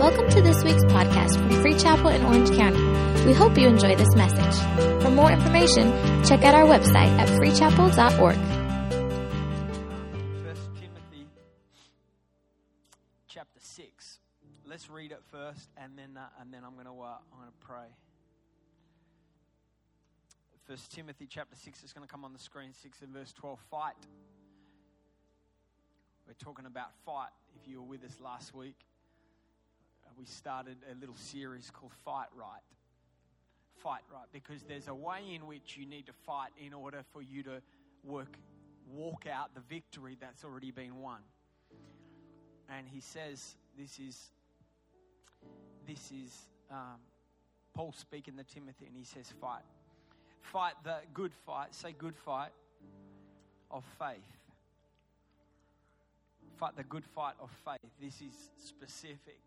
Welcome to this week's podcast from Free Chapel in Orange County. We hope you enjoy this message. For more information, check out our website at freechapel.org. 1 Timothy chapter 6. Let's read it first, and then I'm going to pray. 1 Timothy chapter 6 is going to come on the screen, 6 and verse 12. Fight. We're talking about fight. If you were with us last week, we started a little series called Fight Right. Fight Right, because there's a way in which you need to fight in order for you to walk out the victory that's already been won. And he says, this is Paul speaking to Timothy, and he says, fight. Fight the good fight. Say, good fight of faith. Fight the good fight of faith. This is specific.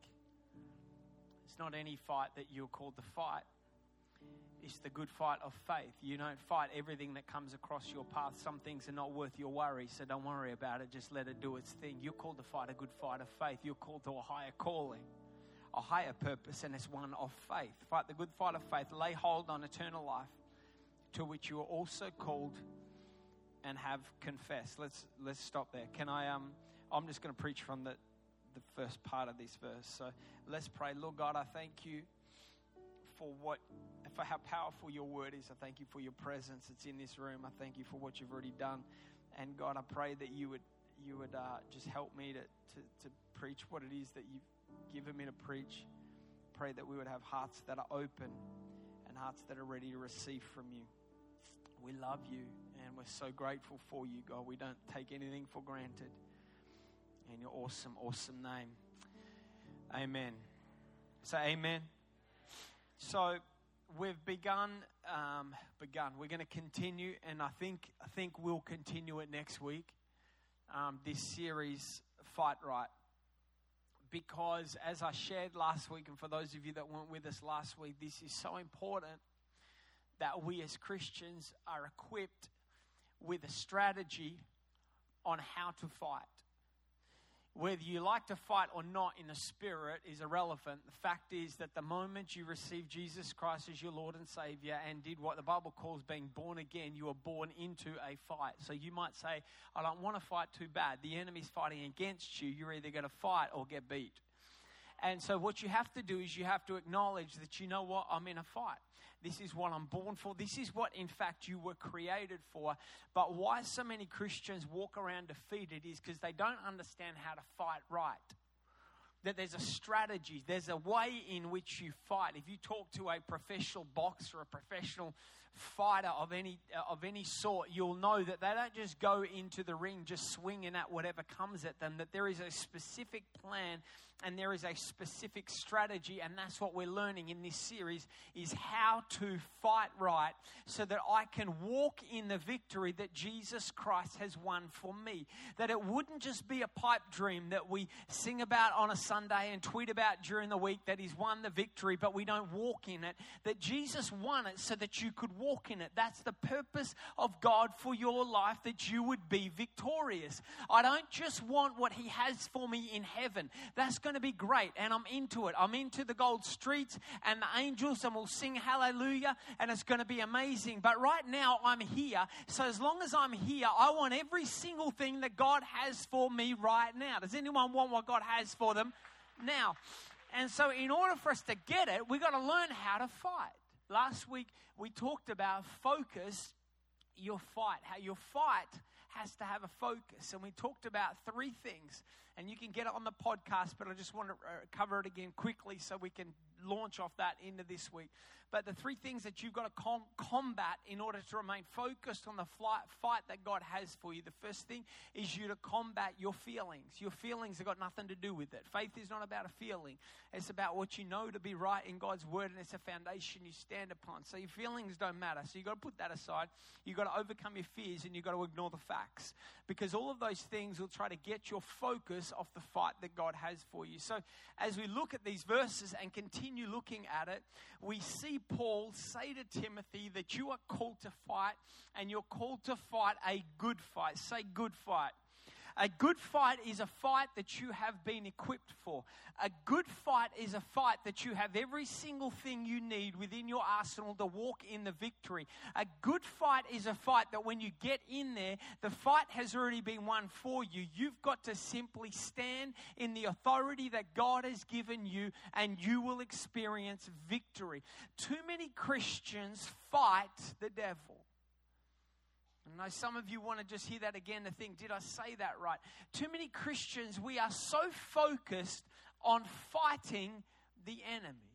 It's not any fight that you're called to fight. It's the good fight of faith. You don't fight everything that comes across your path. Some things are not worth your worry, so don't worry about it. Just let it do its thing. You're called to fight a good fight of faith. You're called to a higher calling, a higher purpose, and it's one of faith. Fight the good fight of faith. Lay hold on eternal life, to which you are also called and have confessed. Let's stop there. Can I? I'm just going to preach from the first part of this verse. So let's pray. Lord God, I thank you for how powerful your word is. I thank you for your presence that's in this room. I thank you for what you've already done. And God, I pray that you would just help me to preach what it is that you've given me to preach. Pray that we would have hearts that are open and hearts that are ready to receive from you. We love you and we're so grateful for you, God. We don't take anything for granted. In your awesome, awesome name. Amen. Say amen. So we've begun. We're going to continue, and I think we'll continue it next week. This series, Fight Right. Because as I shared last week, and for those of you that weren't with us last week, this is so important that we as Christians are equipped with a strategy on how to fight. Whether you like to fight or not in the spirit is irrelevant. The fact is that the moment you receive Jesus Christ as your Lord and Savior and did what the Bible calls being born again, you are born into a fight. So you might say, I don't want to fight too bad. The enemy's fighting against you. You're either going to fight or get beat. And so what you have to do is you have to acknowledge that, you know what, I'm in a fight. This is what I'm born for. This is what, in fact, you were created for. But why so many Christians walk around defeated is because they don't understand how to fight right. That there's a strategy. There's a way in which you fight. If you talk to a professional boxer, a professional fighter of any sort, you'll know that they don't just go into the ring just swinging at whatever comes at them, that there is a specific plan and there is a specific strategy, and that's what we're learning in this series, is how to fight right so that I can walk in the victory that Jesus Christ has won for me. That it wouldn't just be a pipe dream that we sing about on a Sunday and tweet about during the week that he's won the victory, but we don't walk in it. That Jesus won it so that you could walk in it. That's the purpose of God for your life, that you would be victorious. I don't just want what he has for me in heaven. That's going to be great, and I'm into it. I'm into the gold streets and the angels, and we'll sing hallelujah, and it's going to be amazing. But right now I'm here, so as long as I'm here, I want every single thing that God has for me right now. Does anyone want what God has for them now? And so in order for us to get it, we've got to learn how to fight. Last week, we talked about focus your fight, how your fight has to have a focus. And we talked about three things, and you can get it on the podcast, but I just want to cover it again quickly so we can launch off that into this week. But the three things that you've got to combat in order to remain focused on the fight that God has for you. The first thing is you to combat your feelings. Your feelings have got nothing to do with it. Faith is not about a feeling. It's about what you know to be right in God's word, and it's a foundation you stand upon. So your feelings don't matter. So you've got to put that aside. You've got to overcome your fears, and you've got to ignore the facts, because all of those things will try to get your focus off the fight that God has for you. So as we look at these verses and continue looking at it, we see Paul say to Timothy that you are called to fight, and you're called to fight a good fight. Say good fight. A good fight is a fight that you have been equipped for. A good fight is a fight that you have every single thing you need within your arsenal to walk in the victory. A good fight is a fight that when you get in there, the fight has already been won for you. You've got to simply stand in the authority that God has given you, and you will experience victory. Too many Christians fight the devil. I know some of you want to just hear that again to think, did I say that right? Too many Christians, we are so focused on fighting the enemy.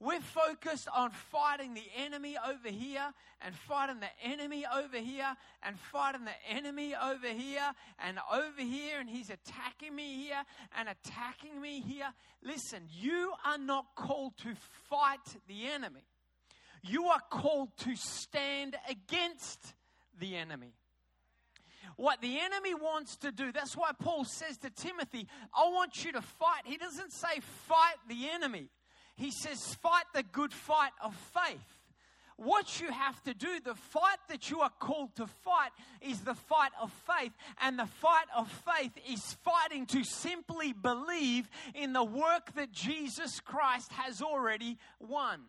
We're focused on fighting the enemy over here and fighting the enemy over here and fighting the enemy over here, and he's attacking me here and attacking me here. Listen, you are not called to fight the enemy. You are called to stand against the enemy. What the enemy wants to do, that's why Paul says to Timothy, I want you to fight. He doesn't say fight the enemy. He says fight the good fight of faith. What you have to do, the fight that you are called to fight is the fight of faith. And the fight of faith is fighting to simply believe in the work that Jesus Christ has already won.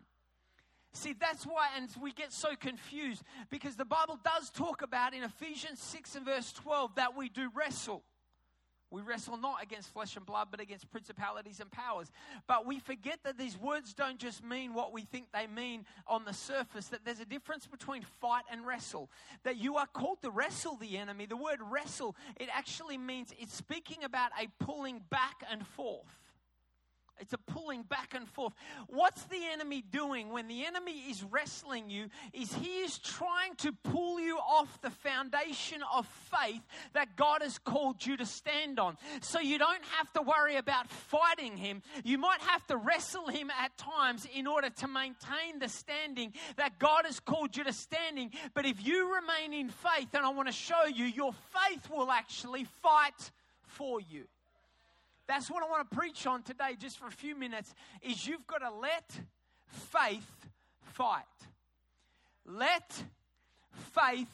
See, that's why, and we get so confused, because the Bible does talk about in Ephesians 6 and verse 12 that we do wrestle. We wrestle not against flesh and blood, but against principalities and powers. But we forget that these words don't just mean what we think they mean on the surface, that there's a difference between fight and wrestle, that you are called to wrestle the enemy. The word wrestle, it actually means it's speaking about a pulling back and forth. It's a pulling back and forth. What's the enemy doing when the enemy is wrestling you? Is he is trying to pull you off the foundation of faith that God has called you to stand on. So you don't have to worry about fighting him. You might have to wrestle him at times in order to maintain the standing that God has called you to standing. But if you remain in faith, and I want to show you, your faith will actually fight for you. That's what I want to preach on today, just for a few minutes, is you've got to let faith fight. Let faith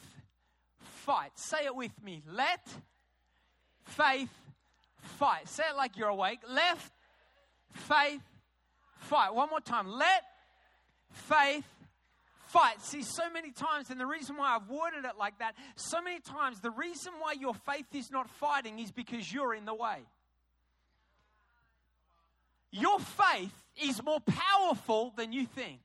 fight. Say it with me. Let faith fight. Say it like you're awake. Let faith fight. One more time. Let faith fight. See, so many times, and the reason why I've worded it like that, so many times the reason why your faith is not fighting is because you're in the way. Your faith is more powerful than you think.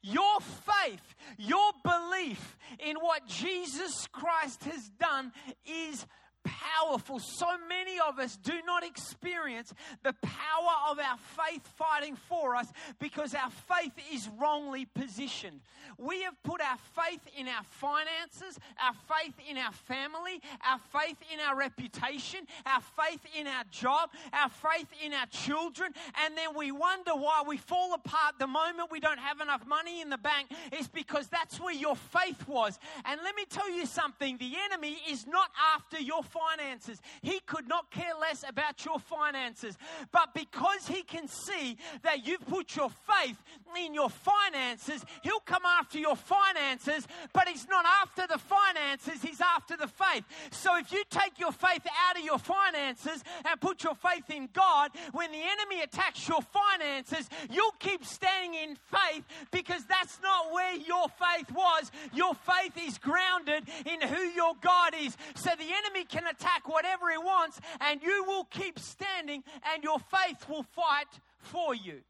Your faith, your belief in what Jesus Christ has done is powerful. So many of us do not experience the power of our faith fighting for us because our faith is wrongly positioned. We have put our faith in our finances, our faith in our family, our faith in our reputation, our faith in our job, our faith in our children, and then we wonder why we fall apart the moment we don't have enough money in the bank. It's because that's where your faith was. And let me tell you something, the enemy is not after your finances. He could not care less about your finances. But because he can see that you've put your faith in your finances, he'll come after your finances, but he's not after the finances, he's after the faith. So if you take your faith out of your finances and put your faith in God, when the enemy attacks your finances, you'll keep standing in faith because that's not where your faith was. Your faith is grounded in who your God is. So the enemy can attack whatever he wants, and you will keep standing, and your faith will fight for you.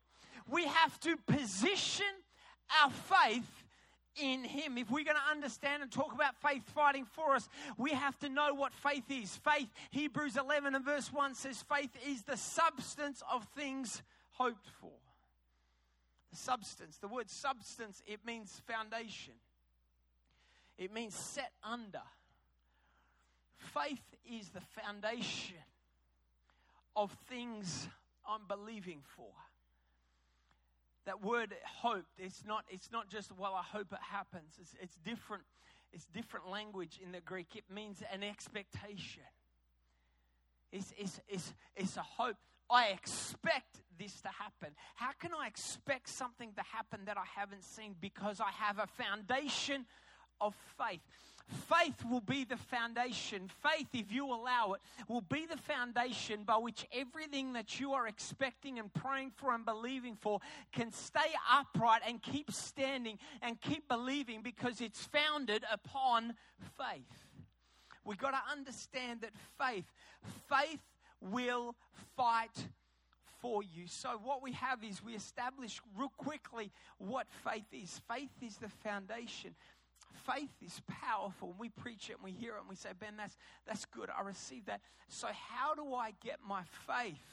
We have to position our faith in him. If we're going to understand and talk about faith fighting for us, we have to know what faith is. Faith, Hebrews 11 and verse 1 says, faith is the substance of things hoped for. The substance, the word substance, it means foundation. It means set under. Faith is the foundation of things I'm believing for. That word hope, it's not just, well, I hope it happens. It's different. It's different language in the Greek. It means an expectation. It's a hope. I expect this to happen. How can I expect something to happen that I haven't seen? Because I have a foundation of faith. Faith will be the foundation. Faith, if you allow it, will be the foundation by which everything that you are expecting and praying for and believing for can stay upright and keep standing and keep believing, because it's founded upon faith. We've got to understand that faith will fight for you. So what we have is we establish real quickly what faith is. Faith is the foundation. Faith is powerful. And we preach it and we hear it and we say, Ben, that's good. I receive that. So how do I get my faith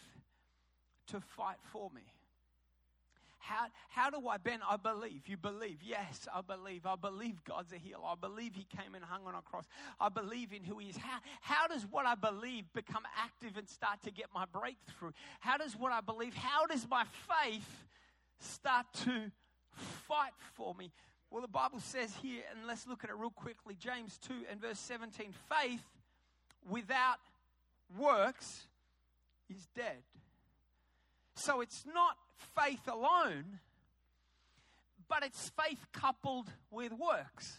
to fight for me? How do I, Ben, I believe. You believe. Yes, I believe. I believe God's a healer. I believe He came and hung on a cross. I believe in who He is. How does what I believe become active and start to get my breakthrough? How does what I believe, how does my faith start to fight for me? Well, the Bible says here, and let's look at it real quickly, James 2 and verse 17, faith without works is dead. So it's not faith alone, but it's faith coupled with works.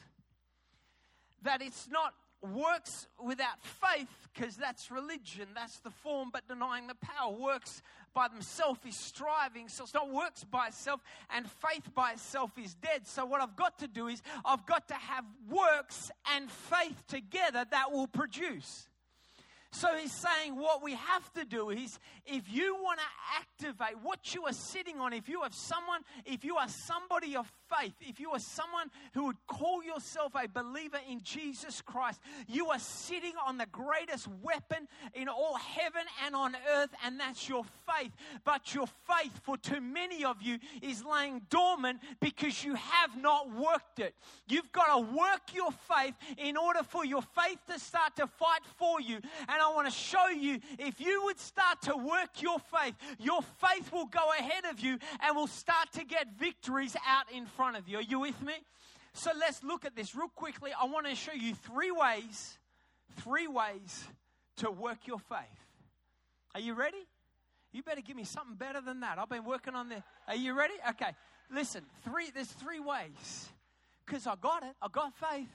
That it's not works without faith, because that's religion, that's the form, but denying the power. Works by themselves is striving, so it's not works by itself, and faith by itself is dead. So what I've got to do is I've got to have works and faith together that will produce. So he's saying what we have to do is, if you want to activate what you are sitting on, if you are somebody of faith, if you are someone who would call yourself a believer in Jesus Christ, you are sitting on the greatest weapon in all heaven and on earth, and that's your faith. But your faith, for too many of you, is laying dormant because you have not worked it. You've got to work your faith in order for your faith to start to fight for you. And I want to show you, if you would start to work your faith will go ahead of you and will start to get victories out in front of you. Are you with me? So let's look at this real quickly. I want to show you three ways to work your faith. Are you ready? You better give me something better than that. I've been working on the... Are you ready? Okay. Listen, there's three ways. Because I got it. I got faith.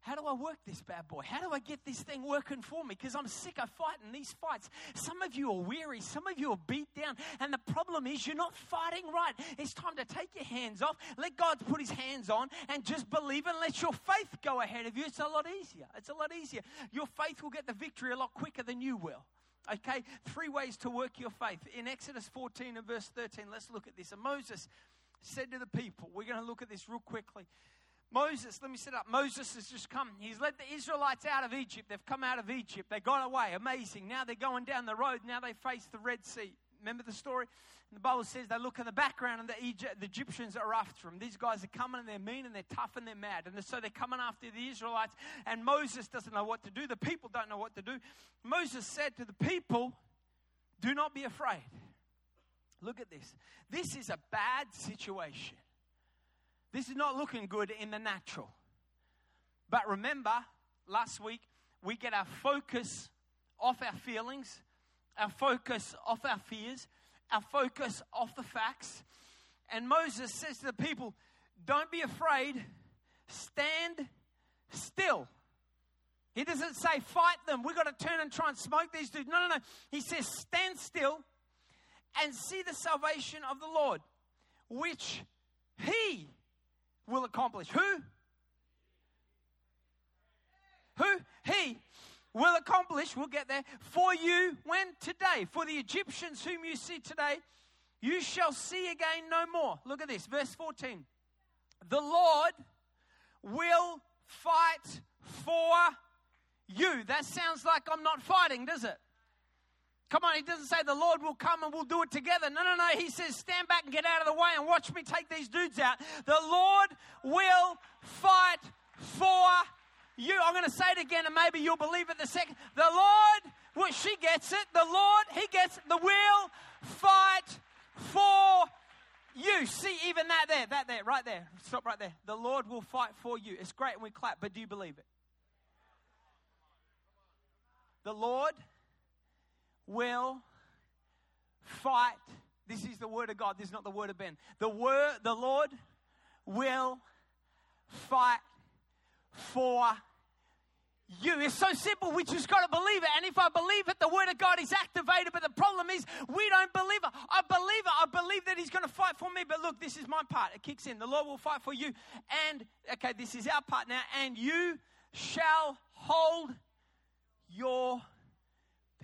How do I work this bad boy? How do I get this thing working for me? Because I'm sick of fighting these fights. Some of you are weary. Some of you are beat down. And the problem is you're not fighting right. It's time to take your hands off. Let God put His hands on and just believe and let your faith go ahead of you. It's a lot easier. It's a lot easier. Your faith will get the victory a lot quicker than you will. Okay? 3 ways to work your faith. In Exodus 14 and verse 13, let's look at this. And Moses said to the people, we're going to look at this real quickly. Moses, let me set up. Moses has just come. He's led the Israelites out of Egypt. They've come out of Egypt. They got away. Amazing. Now they're going down the road. Now they face the Red Sea. Remember the story? And the Bible says they look in the background and the Egyptians are after them. These guys are coming and they're mean and they're tough and they're mad. And so they're coming after the Israelites. And Moses doesn't know what to do. The people don't know what to do. Moses said to the people, do not be afraid. Look at this. This is a bad situation. This is not looking good in the natural. But remember, last week, we get our focus off our feelings, our focus off our fears, our focus off the facts. And Moses says to the people, don't be afraid, stand still. He doesn't say, fight them. We've got to turn and try and smoke these dudes. No, no, no. He says, stand still and see the salvation of the Lord, which He will accomplish. Who? Who? He will accomplish. We'll get there. For you, when? Today. For the Egyptians whom you see today, you shall see again no more. Look at this. Verse 14. The Lord will fight for you. That sounds like I'm not fighting, does it? Come on, he doesn't say the Lord will come and we'll do it together. No, no, no. He says, stand back and get out of the way and watch me take these dudes out. The Lord will fight for you. I'm going to say it again and maybe you'll believe it the second. The Lord, well, she gets it. The Lord, He gets it. The will fight for you. See, even that there, right there. Stop right there. The Lord will fight for you. It's great and we clap, but do you believe it? The Lord will fight. This is the word of God. This is not the word of Ben. The Lord will fight for you. It's so simple. We just got to believe it. And if I believe it, the word of God is activated. But the problem is we don't believe it. I believe it. I believe that he's going to fight for me. But look, this is my part. It kicks in. The Lord will fight for you. And, okay, this is our part now. And you shall hold your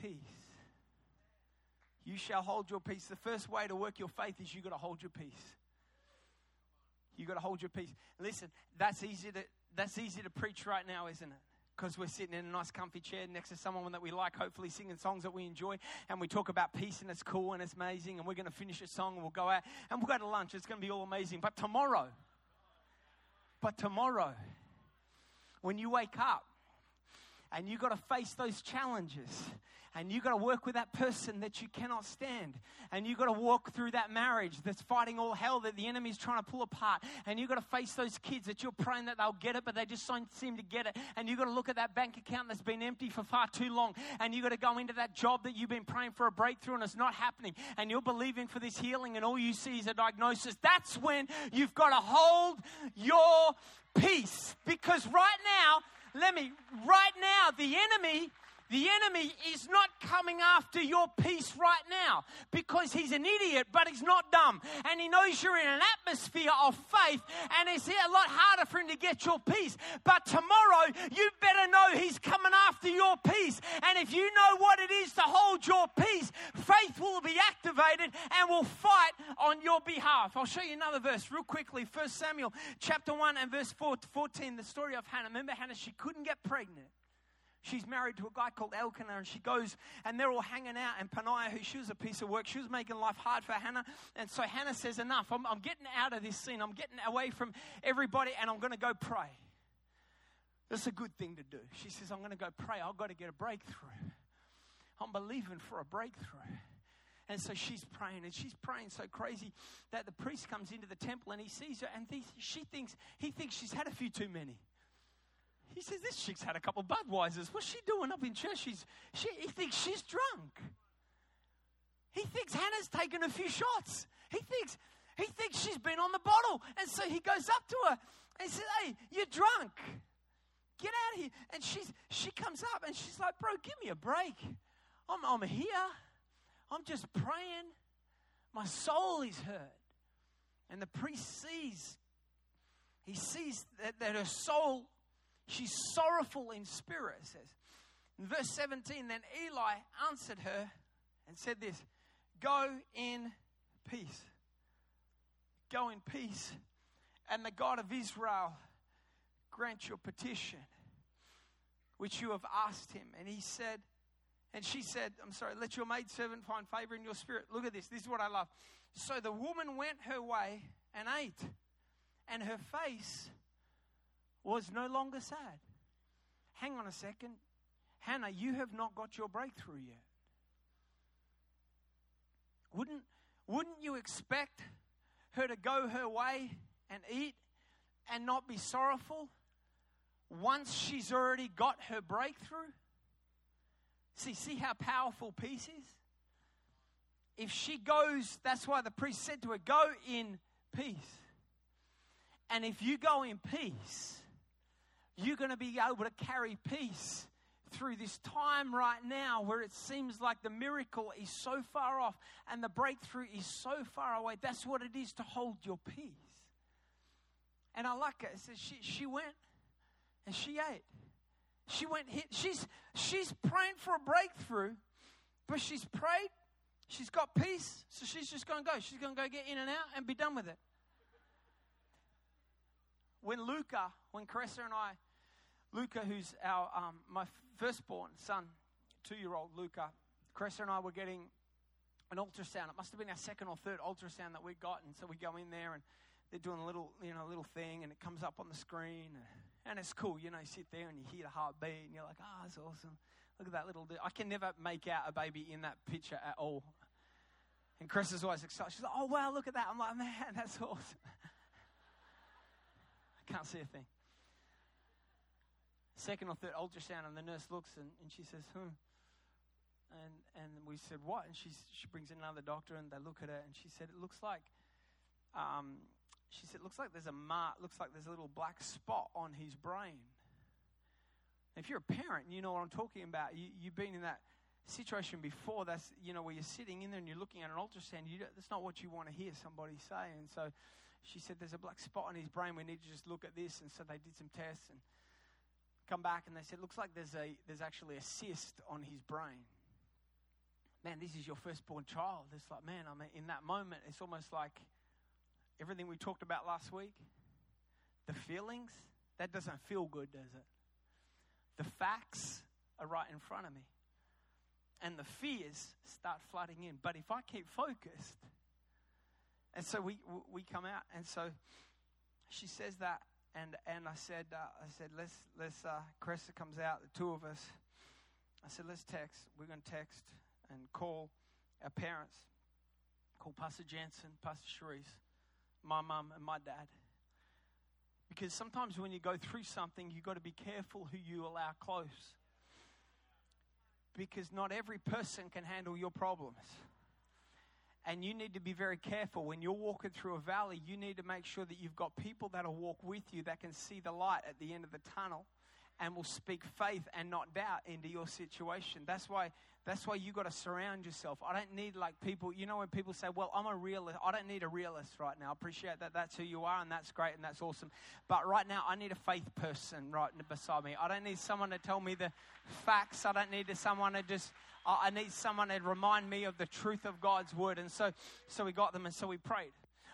peace. You shall hold your peace. The first way to work your faith is you got to hold your peace. You got to hold your peace. Listen, that's easy to preach right now, isn't it? Because we're sitting in a nice comfy chair next to someone that we like, hopefully singing songs that we enjoy. And we talk about peace and it's cool and it's amazing. And we're going to finish a song and we'll go out and we'll go to lunch. It's going to be all amazing. But tomorrow, when you wake up, and you got to face those challenges. And you got to work with that person that you cannot stand. And you got to walk through that marriage that's fighting all hell that the enemy's trying to pull apart. And you got to face those kids that you're praying that they'll get it, but they just don't seem to get it. And you got to look at that bank account that's been empty for far too long. And you got to go into that job that you've been praying for a breakthrough and it's not happening. And you're believing for this healing and all you see is a diagnosis. That's when you've got to hold your peace. Because right now, the enemy is not coming after your peace right now because he's an idiot, but he's not dumb. And he knows you're in an atmosphere of faith and it's a lot harder for him to get your peace. But tomorrow, you better know he's coming after your peace. And if you know what it is to hold your peace, faith will be activated and will fight on your behalf. I'll show you another verse real quickly. 1 Samuel chapter 1 and verse 14, the story of Hannah. Remember Hannah, she couldn't get pregnant. She's married to a guy called Elkanah, and she goes, and they're all hanging out. And Peninnah, she was a piece of work. She was making life hard for Hannah. And so Hannah says, enough. I'm getting out of this scene. I'm getting away from everybody, and I'm going to go pray. That's a good thing to do. She says, I'm going to go pray. I've got to get a breakthrough. I'm believing for a breakthrough. And so she's praying, and she's praying so crazy that the priest comes into the temple, and he sees her, and he thinks she's had a few too many. He says, this chick's had a couple Budweisers. What's she doing up in church? He thinks she's drunk. He thinks Hannah's taken a few shots. He thinks she's been on the bottle. And so he goes up to her and says, hey, you're drunk. Get out of here. And she comes up and she's like, bro, give me a break. I'm here. I'm just praying. My soul is hurt. And the priest sees that her soul, she's sorrowful in spirit, it says. In verse 17, then Eli answered her and said this, go in peace. Go in peace. And the God of Israel grant your petition, which you have asked him. And she said, let your maidservant find favor in your spirit. Look at this. This is what I love. So the woman went her way and ate, and her face was no longer sad. Hang on a second. Hannah, you have not got your breakthrough yet. Wouldn't you expect her to go her way and eat and not be sorrowful once she's already got her breakthrough? See how powerful peace is? If she goes, that's why the priest said to her, go in peace. And if you go in peace, you're going to be able to carry peace through this time right now where it seems like the miracle is so far off and the breakthrough is so far away. That's what it is to hold your peace. And I like it. It says she went and she ate. She went here. She's praying for a breakthrough, but she's prayed. She's got peace. So she's just going to go. She's going to go get in and out and be done with it. When Caressa and I, Luca, who's our my firstborn son, 2-year-old Luca, Caressa and I were getting an ultrasound. It must have been our second or third ultrasound that we got, and so we go in there and they're doing a little thing, and it comes up on the screen, and it's cool. You sit there and you hear the heartbeat, and you're like, oh, that's awesome. Look at that little dude. I can never make out a baby in that picture at all. And Caressa's always excited. She's like, oh wow, look at that. I'm like, man, that's awesome. Can't see a thing. Second or third ultrasound, and the nurse looks and she says, And we said, what? And she brings in another doctor, and they look at her, and she said, it looks like there's a little black spot on his brain. If you're a parent, you know what I'm talking about. You've been in that situation before. That's, you know, where you're sitting in there and you're looking at an ultrasound. That's not what you want to hear somebody say. And so she said, there's a black spot in his brain. We need to just look at this. And so they did some tests and come back and they said, looks like there's actually a cyst on his brain. Man, this is your firstborn child. It's like, man, I mean, in that moment, it's almost like everything we talked about last week, the feelings, that doesn't feel good, does it? The facts are right in front of me. And the fears start flooding in. But if I keep focused, and so we come out, and so she says that, and I said, let's Caressa comes out, the two of us. I said, let's text. We're going to text and call our parents, call Pastor Jensen, Pastor Cherise, my mum and my dad. Because sometimes when you go through something, you've got to be careful who you allow close. Because not every person can handle your problems. And you need to be very careful. When you're walking through a valley, you need to make sure that you've got people that will walk with you, that can see the light at the end of the tunnel and will speak faith and not doubt into your situation. That's why you got to surround yourself. I don't need like people, you know, when people say, well, I'm a realist. I don't need a realist right now. I appreciate that that's who you are and that's great and that's awesome. But right now I need a faith person right beside me. I don't need someone to tell me the facts. I don't need someone to just, I need someone to remind me of the truth of God's word. And so we got them and so we prayed.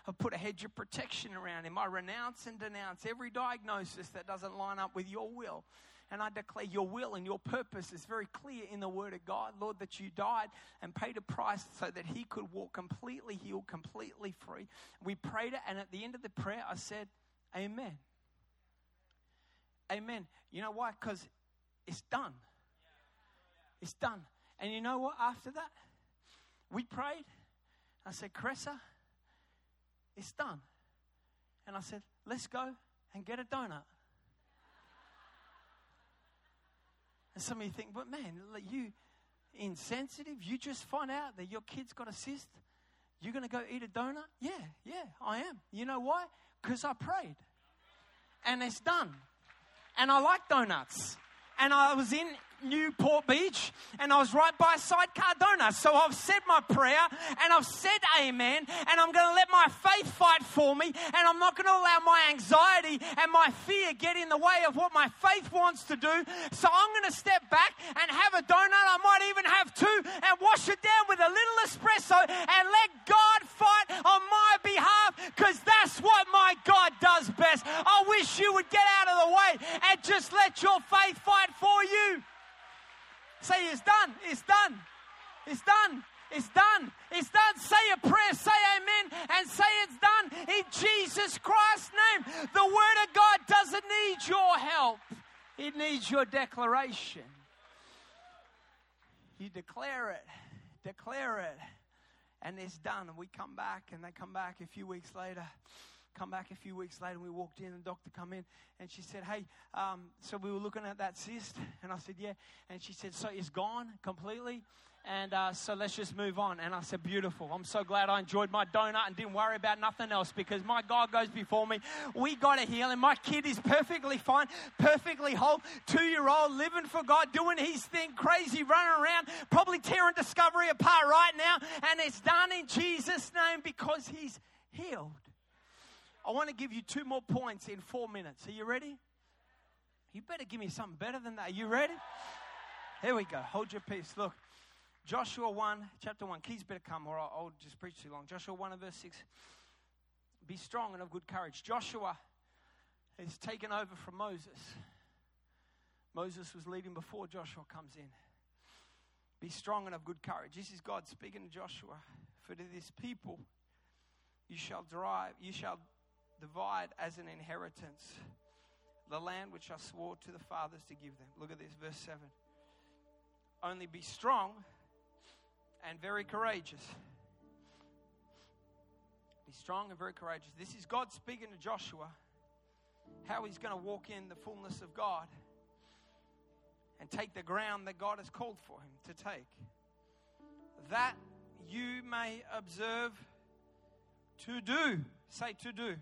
I put a hedge of protection around him. I renounce and denounce every diagnosis that doesn't line up with your will. And I declare your will and your purpose is very clear in the word of God, Lord, that you died and paid a price so that he could walk completely healed, completely free. We prayed it, and at the end of the prayer, I said, amen. Amen. You know why? Because it's done. It's done. And you know what? After that, we prayed. I said, Caressa, it's done. And I said, let's go and get a donut. And some of you think, but man, you insensitive. You just find out that your kid's got a cyst. You're going to go eat a donut? Yeah, I am. You know why? Because I prayed. And it's done. And I like donuts. And I was in Newport Beach and I was right by Sidecar Donuts. So I've said my prayer and I've said amen, and I'm going to let my faith fight for me, and I'm not going to allow my anxiety and my fear get in the way of what my faith wants to do. So I'm going to step back and have a donut. I might even have two, and wash it down with a little espresso and let God fight on my behalf, because that's what my God does best. I wish you would get out of the way and just let your faith fight for you. Say, it's done, it's done, it's done, it's done, it's done. Say a prayer, say amen, and say it's done in Jesus Christ's name. The word of God doesn't need your help. It needs your declaration. You declare it, and it's done. And we come back, and they come back a few weeks later. And we walked in, and the doctor come in, and she said, hey, so we were looking at that cyst, and I said, yeah. And she said, so it's gone completely, and so let's just move on. And I said, beautiful. I'm so glad I enjoyed my donut and didn't worry about nothing else, because my God goes before me. We got a healing. My kid is perfectly fine, perfectly whole, 2-year-old, living for God, doing his thing, crazy, running around, probably tearing Discovery apart right now, and it's done in Jesus' name because he's healed. I want to give you 2 more points in 4 minutes. Are you ready? You better give me something better than that. Are you ready? Here we go. Hold your peace. Look, Joshua 1, chapter 1. Keys better come or I'll just preach too long. Joshua 1 and verse 6. Be strong and of good courage. Joshua is taken over from Moses. Moses was leading before Joshua comes in. Be strong and of good courage. This is God speaking to Joshua. For to this people you shall divide as an inheritance the land which I swore to the fathers to give them. Look at this, verse 7. Only be strong and very courageous. Be strong and very courageous. This is God speaking to Joshua, how he's going to walk in the fullness of God and take the ground that God has called for him to take. That you may observe to do. Say to do.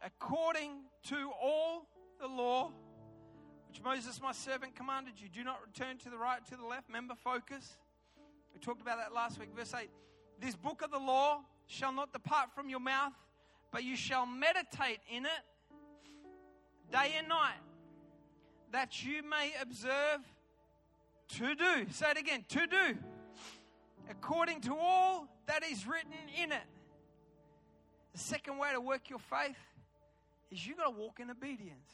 According to all the law which Moses, my servant, commanded you. Do not return to the right, to the left. Remember, focus. We talked about that last week. Verse 8, this book of the law shall not depart from your mouth, but you shall meditate in it day and night, that you may observe to do. Say it again, to do. According to all that is written in it. The second way to work your faith is you've got to walk in obedience.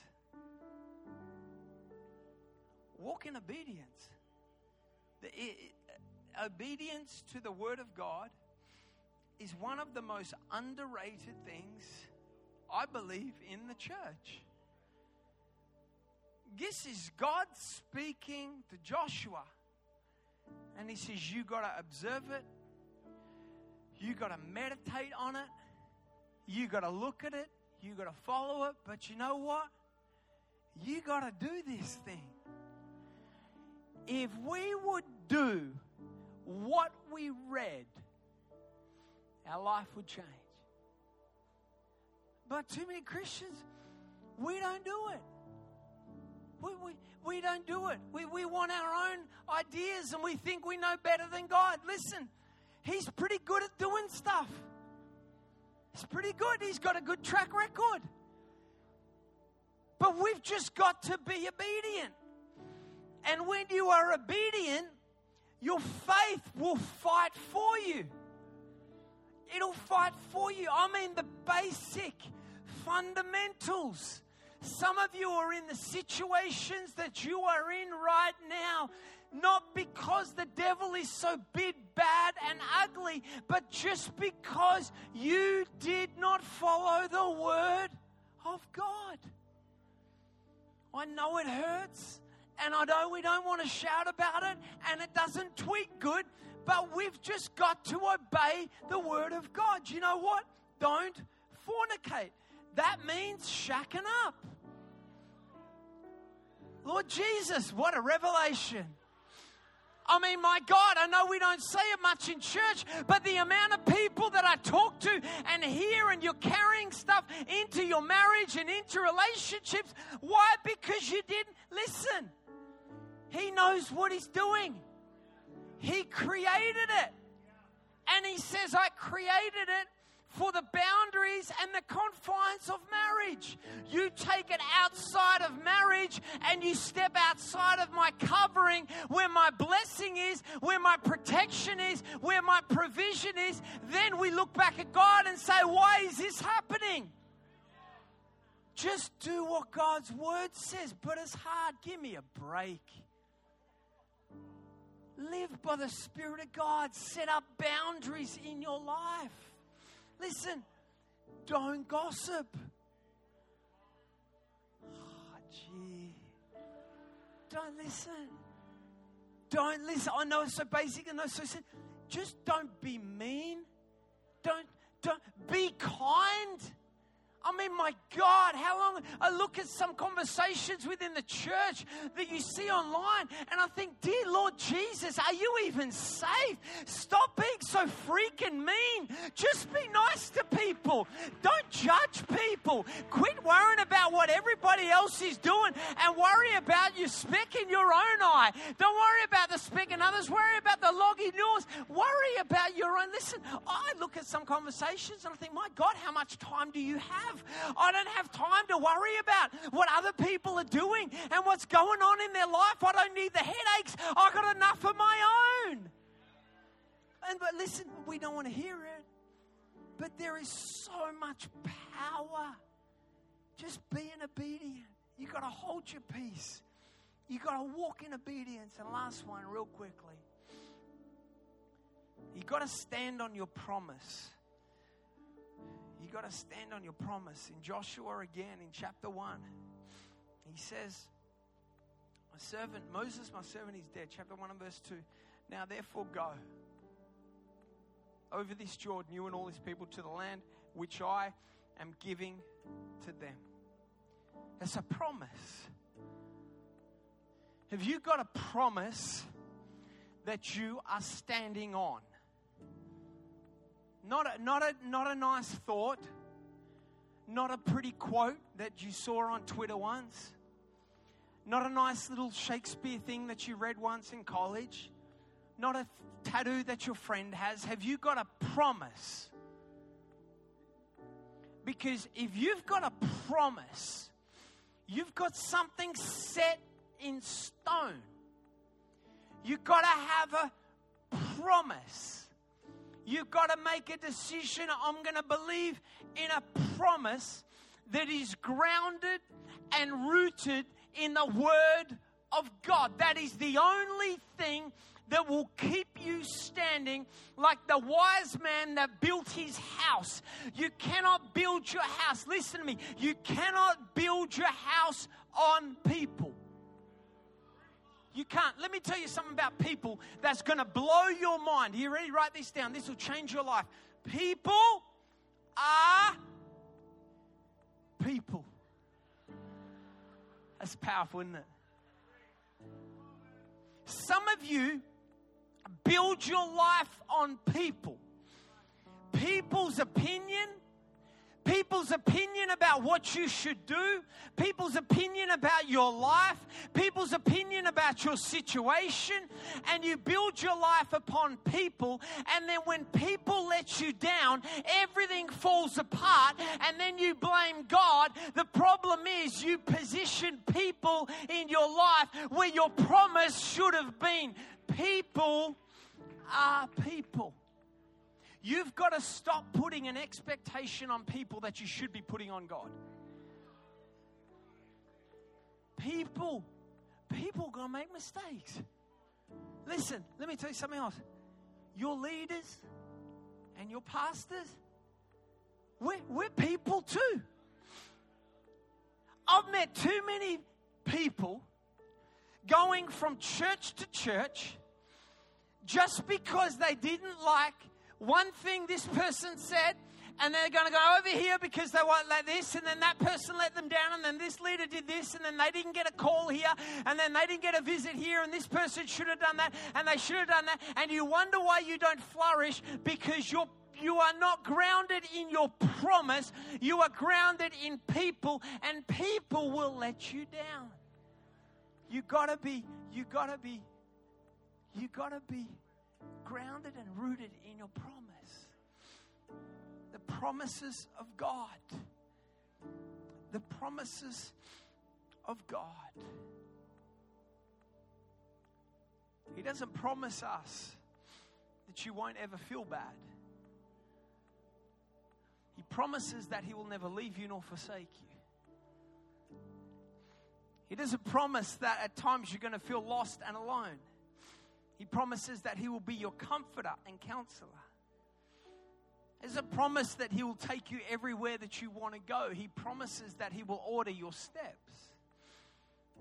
Walk in obedience. Obedience to the Word of God is one of the most underrated things, I believe, in the church. This is God speaking to Joshua. And he says, you got to observe it. You got to meditate on it. You got to look at it. You got to follow it. But you know what? You got to do this thing. If we would do what we read, our life would change. But too many Christians, we don't do it. We don't do it. We want our own ideas and we think we know better than God. Listen, He's pretty good at doing stuff. He's pretty good. He's got a good track record. But we've just got to be obedient. And when you are obedient, your faith will fight for you. It'll fight for you. I mean the basic fundamentals. Some of you are in the situations that you are in right now, not because the devil is so big, bad, and ugly, but just because you did not follow the Word of God. I know it hurts, and I know we don't want to shout about it, and it doesn't tweak good, but we've just got to obey the Word of God. You know what? Don't fornicate. That means shacking up. Lord Jesus, what a revelation. I mean, my God, I know we don't say it much in church, but the amount of people that I talk to and hear, and you're carrying stuff into your marriage and into relationships. Why? Because you didn't listen. He knows what He's doing. He created it. And He says, I created it for the boundaries and the confines of marriage. You take it outside of marriage and you step outside of my covering, where my blessing is, where my protection is, where my provision is. Then we look back at God and say, why is this happening? Just do what God's Word says, but it's hard. Give me a break. Live by the Spirit of God. Set up boundaries in your life. Listen, don't gossip. Oh, gee. Don't listen. Don't listen. I know it's so basic and so simple. Just don't be mean. Don't be kind. I mean, my God, how long? I look at some conversations within the church that you see online, and I think, dear Lord Jesus, are you even saved? Stop being so freaking mean. Just be nice to people. Don't judge people. Quit worrying about what everybody else is doing and worry about your speck in your own eye. Don't worry about the speck in others. Worry about the log in yours. Worry about your own. Listen, I look at some conversations and I think, my God, how much time do you have? I don't have time to worry about what other people are doing and what's going on in their life. I don't need the headaches. I got enough of my own. But listen, we don't want to hear it. But there is so much power. Just being obedient. You got to hold your peace. You got to walk in obedience. And last one, real quickly. You got to stand on your promise. You got to stand on your promise. In Joshua again, in chapter 1, he says, my servant, Moses, my servant is dead. Chapter 1 and verse 2. Now therefore go over this Jordan, you and all these people, to the land which I am giving to them. That's a promise. Have you got a promise that you are standing on? Not a nice thought, not a pretty quote that you saw on Twitter once, Not a nice little Shakespeare thing that you read once in college. Not a tattoo that your friend has. Have you got a promise? Because if you've got a promise, you've got something set in stone. You've got to have a promise. You've got to make a decision. I'm going to believe in a promise that is grounded and rooted in the Word of God. That is the only thing that will keep you standing, like the wise man that built his house. You cannot build your house. Listen to me. You cannot build your house on people. You can't. Let me tell you something about people that's going to blow your mind. Are you ready? Write this down. This will change your life. People are people. That's powerful, isn't it? Some of you build your life on people. People's opinion about what you should do, people's opinion about your life, people's opinion about your situation, and you build your life upon people, and then when people let you down, everything falls apart, and then you blame God. The problem is you position people in your life where your promise should have been. People are people. You've got to stop putting an expectation on people that you should be putting on God. People are going to make mistakes. Listen, let me tell you something else. Your leaders and your pastors, we're people too. I've met too many people going from church to church just because they didn't like one thing this person said, and they're going to go over here because they won't let this, and then that person let them down, and then this leader did this, and then they didn't get a call here, and then they didn't get a visit here, and this person should have done that, and they should have done that, and you wonder why you don't flourish, because you are not grounded in your promise. You are grounded in people, and people will let you down. You gotta be grounded and rooted in your promise. The promises of God. The promises of God. He doesn't promise us that you won't ever feel bad. He promises that He will never leave you nor forsake you. He doesn't promise that at times you're going to feel lost and alone. He promises that He will be your comforter and counselor. There's a promise that He will take you everywhere that you want to go. He promises that He will order your steps.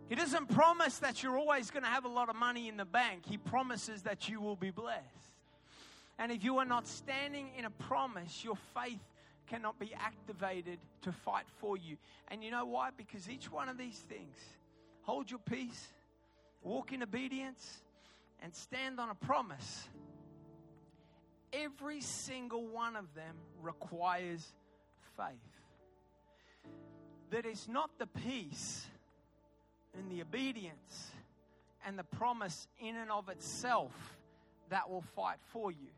He doesn't promise that you're always going to have a lot of money in the bank. He promises that you will be blessed. And if you are not standing in a promise, your faith cannot be activated to fight for you. And you know why? Because each one of these things, hold your peace, walk in obedience, and stand on a promise. Every single one of them requires faith. That it's not the peace and the obedience and the promise in and of itself that will fight for you,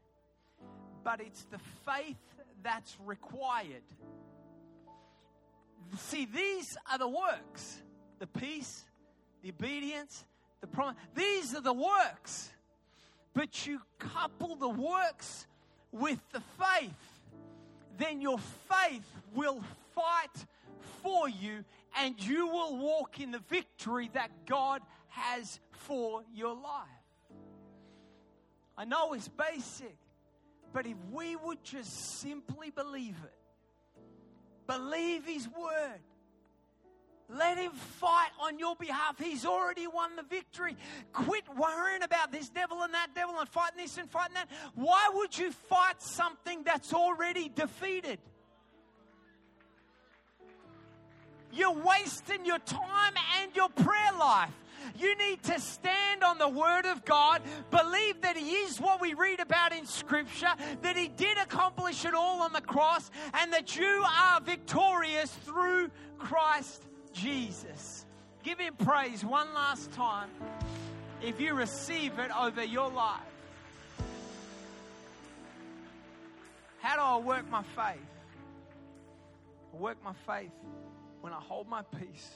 but it's the faith that's required. See, these are the works. The peace, the obedience, the promise. These are the works, but you couple the works with the faith, then your faith will fight for you, and you will walk in the victory that God has for your life. I know it's basic, but if we would just simply believe it, believe His word, let Him fight on your behalf. He's already won the victory. Quit worrying about this devil and that devil and fighting this and fighting that. Why would you fight something that's already defeated? You're wasting your time and your prayer life. You need to stand on the Word of God, believe that He is what we read about in Scripture, that He did accomplish it all on the cross, and that you are victorious through Christ Jesus. Give him praise one last time if you receive it over your life. How do I work my faith? I work my faith when I hold my peace,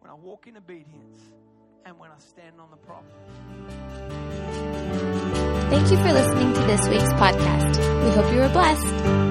when I walk in obedience, and when I stand on the promise. Thank you for listening to this week's podcast. We hope you were blessed.